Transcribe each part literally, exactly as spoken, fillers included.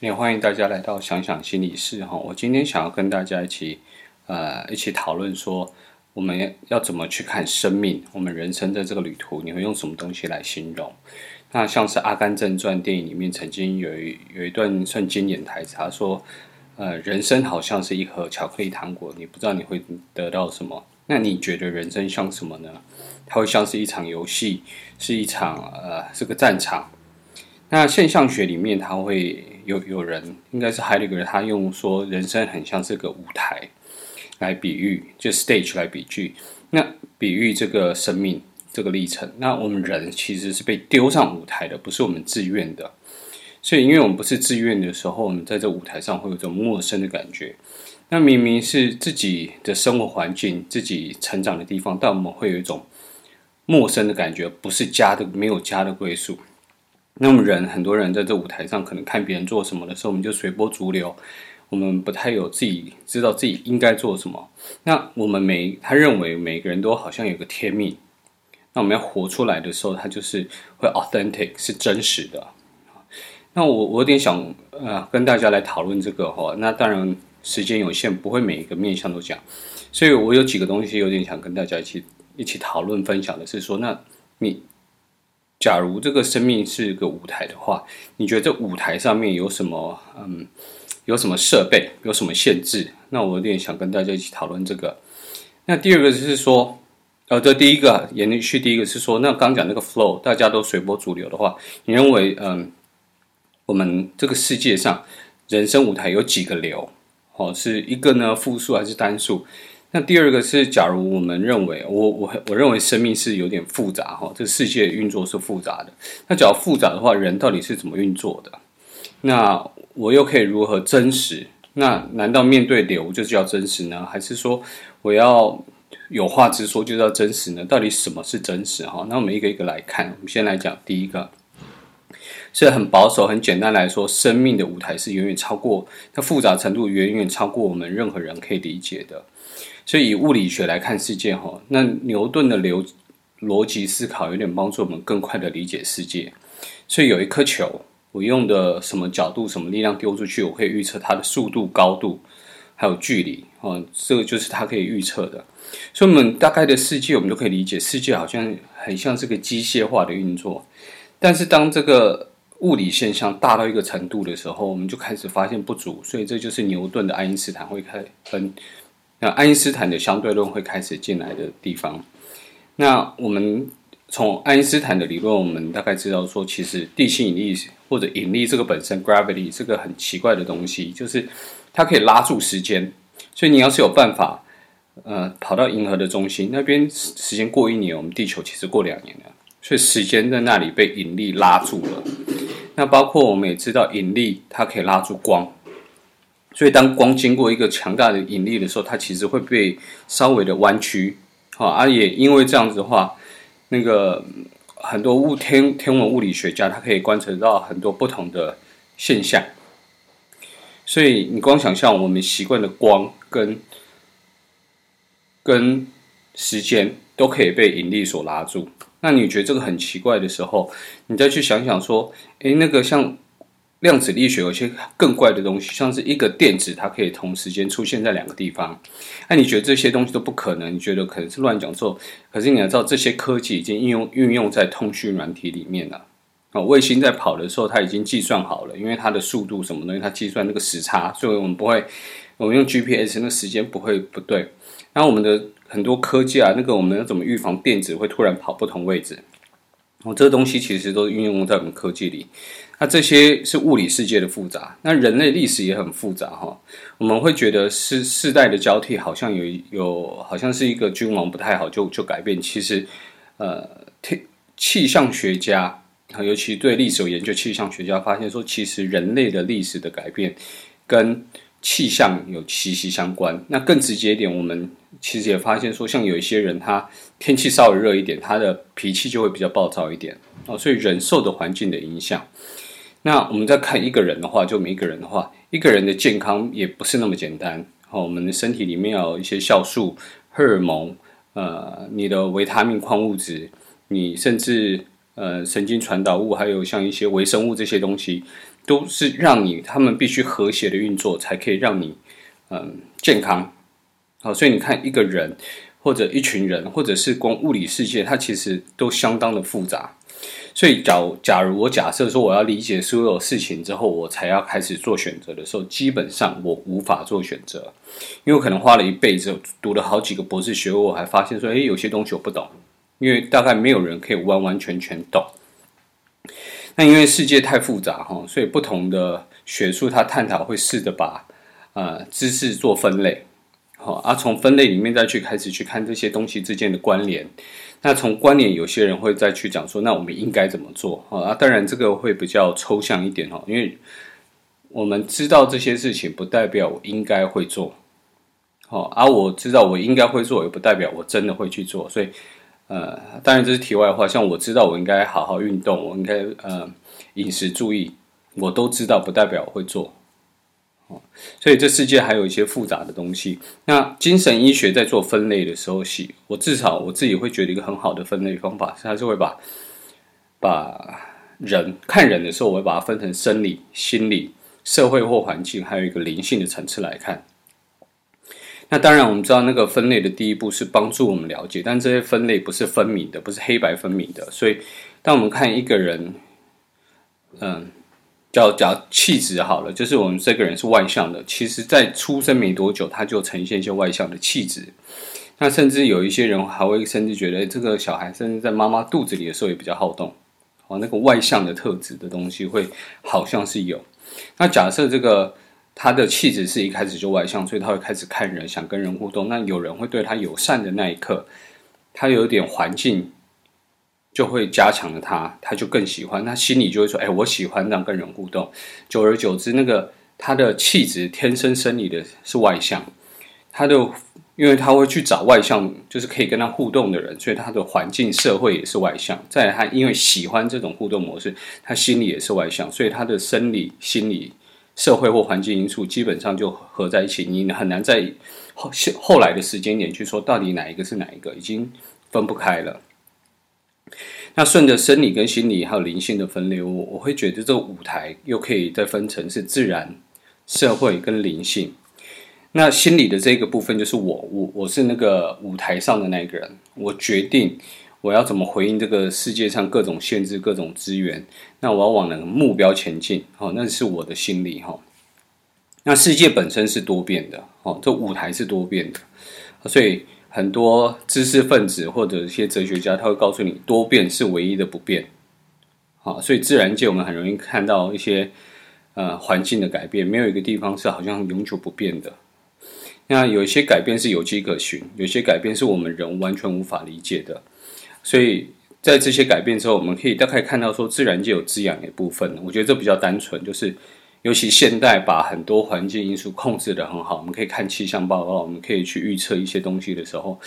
也欢迎大家来到想想心理室哈。我今天想要跟大家一起，呃，一起讨论说，我们要怎么去看生命？我们人生的这个旅途，你会用什么东西来形容？那像是《阿甘正传》电影里面曾经有一有一段算经典台词，他说，呃，人生好像是一盒巧克力糖果，你不知道你会得到什么。那你觉得人生像什么呢？它会像是一场游戏，是一场呃，是个战场。那现象学里面，它会。有有人应该是海德格尔，他用说人生很像这个舞台来比喻，就 stage 来比喻，那比喻这个生命这个历程。那我们人其实是被丢上舞台的，不是我们自愿的。所以，因为我们不是自愿的时候，我们在这舞台上会有一种陌生的感觉。那明明是自己的生活环境、自己成长的地方，但我们会有一种陌生的感觉，不是家的，没有家的归属。那我们人很多人在这舞台上，可能看别人做什么的时候，我们就随波逐流，我们不太有自己知道自己应该做什么。那我们每他认为每个人都好像有个天命，那我们要活出来的时候，他就是会 authentic 是真实的。那我我有点想呃跟大家来讨论这个哈、哦。那当然时间有限，不会每一个面向都讲，所以我有几个东西有点想跟大家一起一起讨论分享的是说，那你。假如这个生命是个舞台的话，你觉得这舞台上面有什么嗯，有什么设备，有什么限制？那我有点想跟大家一起讨论这个。那第二个就是说，呃，这第一个延续第一个是说，那刚讲那个 flow， 大家都随波逐流的话，你认为嗯，我们这个世界上人生舞台有几个流？哦，是一个呢复数还是单数？那第二个是，假如我们认为，我我我认为生命是有点复杂哈，这世界运作是复杂的。那假如复杂的话，人到底是怎么运作的？那我又可以如何真实？那难道面对流就叫真实呢？还是说我要有话直说就叫真实呢？到底什么是真实哈？那我们一个一个来看，我们先来讲第一个。所以很保守，很简单来说，生命的舞台是远远超过，它复杂程度远远超过我们任何人可以理解的。所以以物理学来看世界，那牛顿的流逻辑思考有点帮助我们更快的理解世界。所以有一颗球，我用的什么角度、什么力量丢出去，我可以预测它的速度、高度，还有距离，这个就是它可以预测的。所以我们大概的世界，我们都可以理解，世界好像很像是个机械化的运作。但是当这个物理现象大到一个程度的时候，我们就开始发现不足。所以这就是牛顿的爱因斯坦会开分。那爱因斯坦的相对论会开始进来的地方。那我们从爱因斯坦的理论，我们大概知道说，其实地心引力或者引力这个本身 gravity 是个很奇怪的东西，就是它可以拉住时间。所以你要是有办法，呃，跑到银河的中心那边，时间过一年，我们地球其实过两年了。所以时间在那里被引力拉住了。那包括我们也知道，引力它可以拉住光。所以当光经过一个强大的引力的时候，它其实会被稍微的弯曲，啊，也因为这样子的话，那个很多物天天文物理学家，他可以观察到很多不同的现象。所以你光想象我们习惯的光跟跟时间都可以被引力所拉住，那你觉得这个很奇怪的时候，你再去想想说，诶，那个像量子力学有些更怪的东西，像是一个电子，它可以同时间出现在两个地方。那、啊、你觉得这些东西都不可能？你觉得可能是乱讲错？可是你要知道，这些科技已经运用运用在通讯软体里面了。啊、哦，卫星在跑的时候，它已经计算好了，因为它的速度什么东西，它计算那个时差，所以我们不会，我们用 G P S 那时间不会不对。那我们的很多科技啊，那个我们要怎么预防电子会突然跑不同位置？哦，这个东西其实都运用在我们科技里。那这些是物理世界的复杂，那人类历史也很复杂哈。我们会觉得是世代的交替，好像有有好像是一个君王不太好就就改变。其实，呃，气象学家，尤其对历史有研究气象学家发现说，其实人类的历史的改变跟气象有息息相关。那更直接一点，我们其实也发现说，像有一些人他天气稍微热一点，他的脾气就会比较暴躁一点哦，所以人受的环境的影响。那我们再看一个人的话，就每一个人的话，一个人的健康也不是那么简单。哦、我们的身体里面有一些酵素、荷尔蒙，呃，你的维他命、矿物质，你甚至呃神经传导物，还有像一些微生物这些东西，都是让你他们必须和谐的运作，才可以让你嗯健康。好，所以你看一个人或者一群人，或者是光物理世界，它其实都相当的复杂。所以假如，假如我假设说我要理解所有事情之后，我才要开始做选择的时候，基本上我无法做选择，因为我可能花了一辈子，读了好几个博士学位，我还发现说，诶，有些东西我不懂，因为大概没有人可以完完全全懂。那因为世界太复杂，所以不同的学术它探讨会试着把、呃、知识做分类，啊，从分类里面再去开始去看这些东西之间的关联。那从关联，有些人会再去讲说，那我们应该怎么做？啊，当然这个会比较抽象一点，因为我们知道这些事情，不代表我应该会做。啊，我知道我应该会做，也不代表我真的会去做。所以，呃，当然这是题外话。像我知道我应该好好运动，我应该呃饮食注意，我都知道，不代表我会做。所以这世界还有一些复杂的东西。那精神医学在做分类的时候，我至少我自己会觉得一个很好的分类方法，它是会把把人看人的时候，我会把它分成生理、心理、社会或环境，还有一个灵性的层次来看。那当然我们知道那个分类的第一步是帮助我们了解，但这些分类不是分明的，不是黑白分明的。所以当我们看一个人，嗯叫叫气质好了，就是我们这个人是外向的，其实在出生没多久他就呈现一些外向的气质。那甚至有一些人还会甚至觉得、欸、这个小孩甚至在妈妈肚子里的时候也比较好动、哦、那个外向的特质的东西会好像是有。那假设这个他的气质是一开始就外向，所以他会开始看人，想跟人互动，那有人会对他友善的那一刻，他有点环境就会加强了他，他就更喜欢，他心里就会说：“哎，我喜欢这样跟人互动。”久而久之，那个他的气质天生生理的是外向，他的因为他会去找外向，就是可以跟他互动的人，所以他的环境社会也是外向。再来，他因为喜欢这种互动模式，他心理也是外向，所以他的生理、心理、社会或环境因素基本上就合在一起。你很难在后后来的时间点去说到底哪一个是哪一个，已经分不开了。那顺着生理跟心理还有灵性的分类，我我会觉得这个舞台又可以再分成是自然、社会跟灵性。那心理的这个部分就是我我我是那个舞台上的那一个人，我决定我要怎么回应这个世界上各种限制、各种资源，那我要往哪个目标前进，哦，那是我的心理，哦。那世界本身是多变的，哦，这舞台是多变的，所以很多知识分子或者一些哲学家，他会告诉你，多变是唯一的不变。好，所以自然界我们很容易看到一些呃环境的改变，没有一个地方是好像永久不变的。那有一些改变是有迹可循，有些改变是我们人完全无法理解的。所以在这些改变之后，我们可以大概看到说，自然界有滋养的部分。我觉得这比较单纯，就是尤其现代把很多环境因素控制得很好，我们可以看气象报告，我们可以去预测一些东西的时候，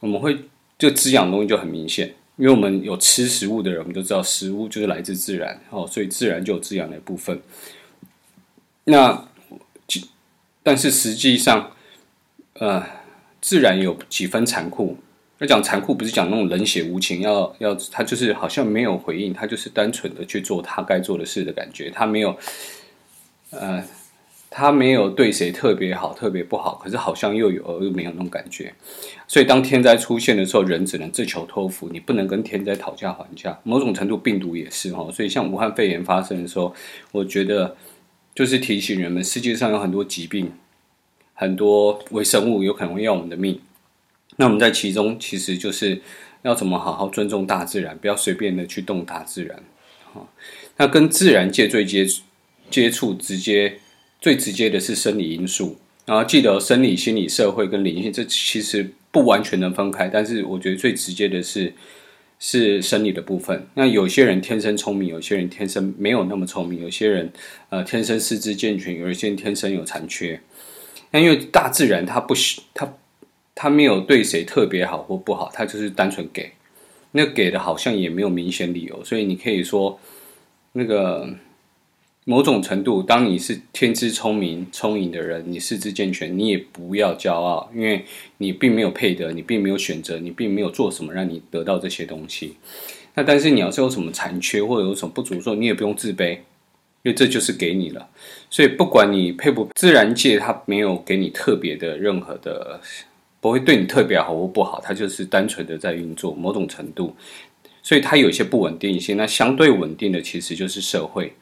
我们会就滋养的东西就很明显，因为我们有吃食物的人，我们就知道食物就是来自自然，哦，所以自然就有滋养的部分。那但是实际上，呃，自然有几分残酷。要讲残酷，不是讲那种冷血无情，要要他就是好像没有回应，他就是单纯的去做他该做的事的感觉，他没有。呃，他没有对谁特别好、特别不好，可是好像又有又没有那种感觉。所以当天灾出现的时候，人只能自求多福，你不能跟天灾讨价还价。某种程度，病毒也是哈。所以像武汉肺炎发生的时候，我觉得就是提醒人们，世界上有很多疾病、很多微生物有可能会要我们的命。那我们在其中，其实就是要怎么好好尊重大自然，不要随便的去动大自然。那跟自然界最接触。接触直接最直接的是生理因素，然后记得生理、心理、社会跟灵性，这其实不完全能分开，但是我觉得最直接的是是生理的部分。那有些人天生聪明，有些人天生没有那么聪明，有些人呃天生四肢健全，有些人天生有残缺。那因为大自然它不它它没有对谁特别好或不好，它就是单纯给，那给的好像也没有明显理由，所以你可以说那个。某种程度，当你是天资聪明、聪颖的人，你四肢健全，你也不要骄傲，因为你并没有配得，你并没有选择，你并没有做什么让你得到这些东西。那但是你要是有什么残缺或者有什么不足的时候，你也不用自卑，因为这就是给你了。所以不管你配不，自然界它没有给你特别的任何的，不会对你特别好或不好，它就是单纯的在运作某种程度，所以它有一些不稳定性。那相对稳定的其实就是社会。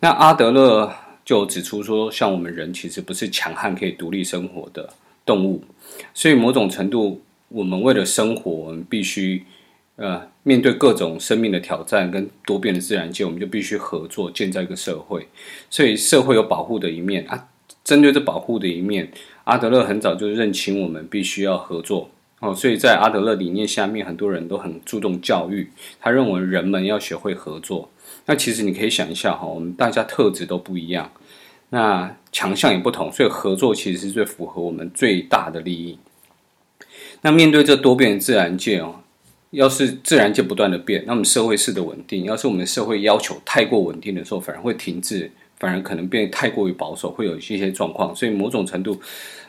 那阿德勒就指出说，像我们人其实不是强悍可以独立生活的动物，所以某种程度我们为了生活，我们必须呃面对各种生命的挑战跟多变的自然界，我们就必须合作建造一个社会。所以社会有保护的一面啊，针对这保护的一面，阿德勒很早就认清我们必须要合作、哦、所以在阿德勒理念下面，很多人都很注重教育，他认为人们要学会合作。那其实你可以想一下、哦、我们大家特质都不一样，那强项也不同，所以合作其实是最符合我们最大的利益。那面对这多变的自然界、哦、要是自然界不断的变，那我们社会式的稳定，要是我们社会要求太过稳定的时候，反而会停滞，反而可能变得太过于保守，会有一些状况。所以某种程度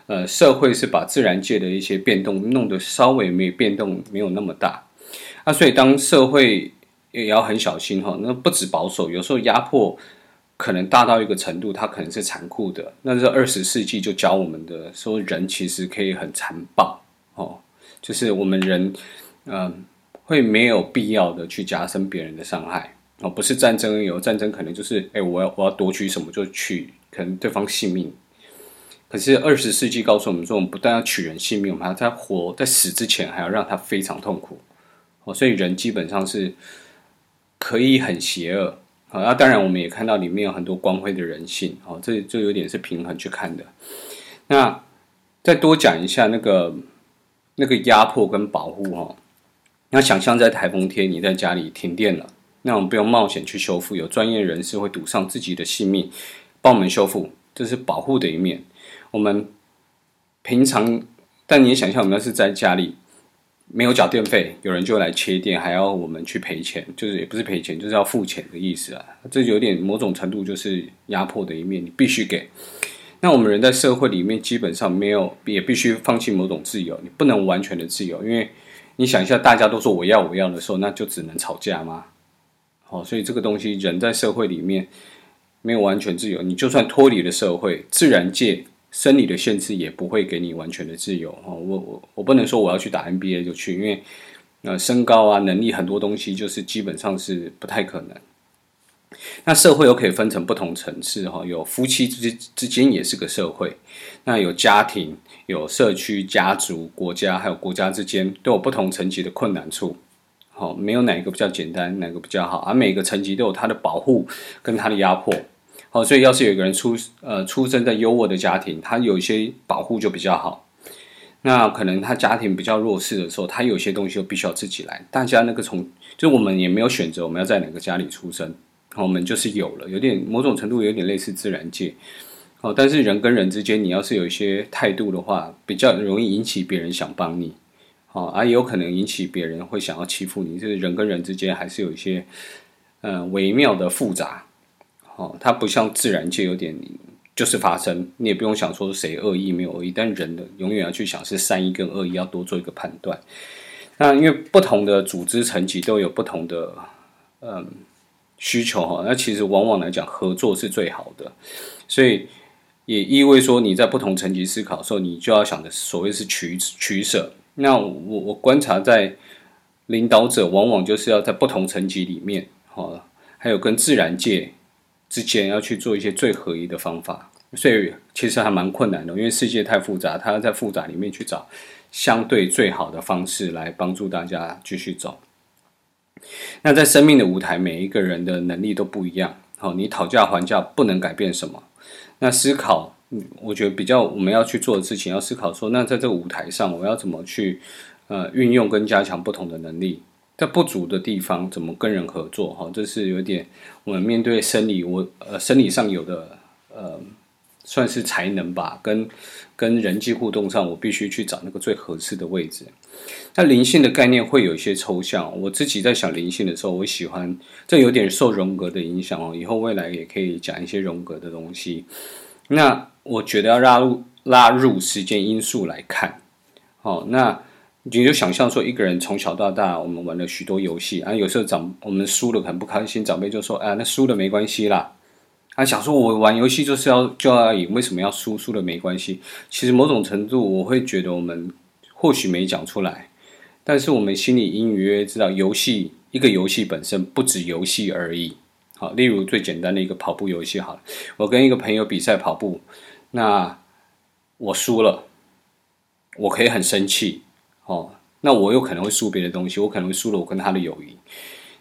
呃，社会是把自然界的一些变动弄得稍微没变动，没有那么大啊。所以当社会也要很小心、哦、那不止保守，有时候压迫可能大到一个程度，它可能是残酷的。那这二十世纪就教我们的说，人其实可以很残暴、哦、就是我们人、呃、会没有必要的去加深别人的伤害哦，不是战争，有战争可能就是，哎，我要我要夺取什么就取，可能对方性命。可是二十世纪告诉我们说，我们不但要取人性命，我们还要在活在死之前还要让他非常痛苦。哦，所以人基本上是可以很邪恶。好、哦，那、啊、当然我们也看到里面有很多光辉的人性。哦，这就有点是平衡去看的。那再多讲一下那个那个压迫跟保护哦。那想象在台风天，你在家里停电了。那我们不用冒险去修复，有专业人士会赌上自己的性命帮我们修复，这是保护的一面。我们平常，但你也想象我们要是在家里没有缴电费，有人就来切电，还要我们去赔钱，就是也不是赔钱，就是要付钱的意思啊。这有点某种程度就是压迫的一面，你必须给。那我们人在社会里面基本上没有，也必须放弃某种自由，你不能完全的自由，因为你想一下，大家都说我要我要的时候，那就只能吵架吗？哦，所以这个东西人在社会里面没有完全自由，你就算脱离了社会，自然界生理的限制也不会给你完全的自由、哦、我, 我, 我不能说我要去打 N B A 就去，因为、呃、身高啊能力很多东西就是基本上是不太可能。那社会又可以分成不同层次、哦、有夫妻 之, 之间也是个社会，那有家庭，有社区、家族、国家，还有国家之间都有不同层级的困难处。好，没有哪一个比较简单，哪一个比较好啊？每个层级都有它的保护跟它的压迫。好，所以要是有一个人出呃出生在优渥的家庭，他有一些保护就比较好。那可能他家庭比较弱势的时候，他有些东西就必须要自己来。大家那个从就我们也没有选择我们要在哪个家里出生，好，我们就是有了，有点某种程度有点类似自然界。好，但是人跟人之间，你要是有一些态度的话，比较容易引起别人想帮你。哦、啊，也有可能引起别人会想要欺负你，就是人跟人之间还是有一些，呃，微妙的复杂。哦，它不像自然界有点就是发生，你也不用想说谁恶意没有恶意，但人的永远要去想是善意跟恶意，要多做一个判断。那因为不同的组织层级都有不同的嗯需求哈、哦，那其实往往来讲合作是最好的，所以也意味说你在不同层级思考的时候，你就要想的所谓是取取舍。那我我观察在领导者往往就是要在不同层级里面、哦、还有跟自然界之间要去做一些最合一的方法，所以其实还蛮困难的，因为世界太复杂，他要在复杂里面去找相对最好的方式来帮助大家继续走。那在生命的舞台，每一个人的能力都不一样、哦、你讨价还价不能改变什么。那思考我觉得比较我们要去做的事情，要思考说，那在这个舞台上，我要怎么去呃运用跟加强不同的能力，在不足的地方怎么跟人合作哈、哦，这是有点我们面对生理我呃生理上有的呃算是才能吧，跟跟人际互动上，我必须去找那个最合适的位置。那灵性的概念会有一些抽象，我自己在想灵性的时候，我喜欢这有点受荣格的影响哦，以后未来也可以讲一些荣格的东西。那我觉得要拉入拉入时间因素来看，哦，那你就想象说，一个人从小到大，我们玩了许多游戏啊，有时候长我们输了很不开心，长辈就说啊，那输了没关系啦，他、啊、想说我玩游戏就是要就要赢，为什么要输？输了没关系。其实某种程度我会觉得我们或许没讲出来，但是我们心里隐隐约约知道，游戏一个游戏本身不止游戏而已。好，例如最简单的一个跑步游戏好了，我跟一个朋友比赛跑步，那我输了，我可以很生气，哦，那我有可能会输别的东西，我可能会输了我跟他的友谊。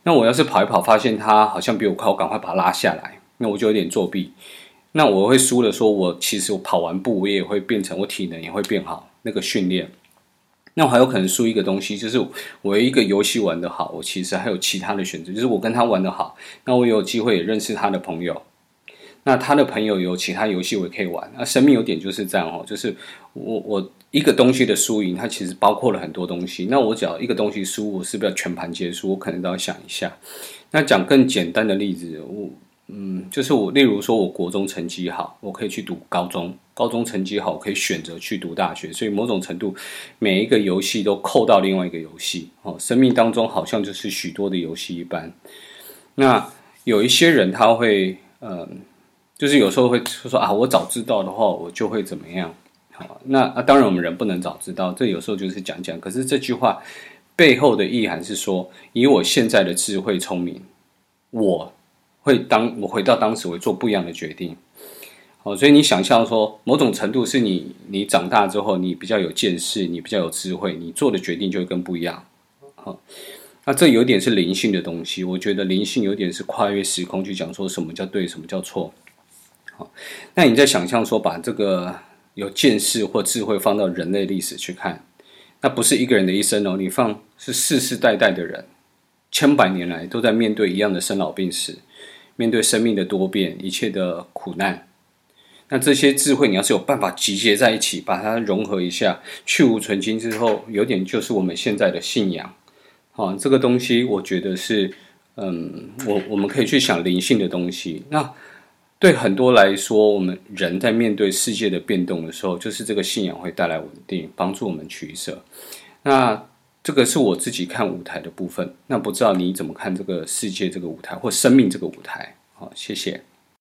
那我要是跑一跑，发现他好像比我快，我赶快把他拉下来，那我就有点作弊。那我会输了，说我其实我跑完步，我也会变成我体能也会变好，那个训练。那我还有可能输一个东西，就是我一个游戏玩得好，我其实还有其他的选择，就是我跟他玩得好，那我有机会也认识他的朋友，那他的朋友有其他游戏我也可以玩。那生命有点就是这样哦，就是我我一个东西的输赢，它其实包括了很多东西。那我只要一个东西输，我是不是要全盘皆输？我可能都要想一下。那讲更简单的例子，我嗯，就是我例如说我国中成绩好，我可以去读高中。高中成绩好，我可以选择去读大学，所以某种程度，每一个游戏都扣到另外一个游戏。哦，生命当中好像就是许多的游戏一般。那有一些人他会，呃，就是有时候会说啊，我早知道的话，我就会怎么样。好，那、啊、当然我们人不能早知道，这有时候就是讲讲。可是这句话背后的意涵是说，以我现在的智慧聪明，我会当我回到当时，我会做不一样的决定。哦，所以你想象说，某种程度是你你长大之后，你比较有见识，你比较有智慧，你做的决定就会更不一样。好、哦，那这有点是灵性的东西，我觉得灵性有点是跨越时空去讲说什么叫对，什么叫错。好、哦，那你在想象说，把这个有见识或智慧放到人类历史去看，那不是一个人的一生哦，你放是世世代代的人，千百年来都在面对一样的生老病死，面对生命的多变，一切的苦难。那这些智慧你要是有办法集结在一起，把它融合一下，去无存菁之后，有点就是我们现在的信仰。哦，这个东西我觉得是嗯，我我们可以去想灵性的东西。那对很多来说，我们人在面对世界的变动的时候，就是这个信仰会带来稳定，帮助我们取舍。那这个是我自己看舞台的部分，那不知道你怎么看这个世界这个舞台，或生命这个舞台。好，谢谢。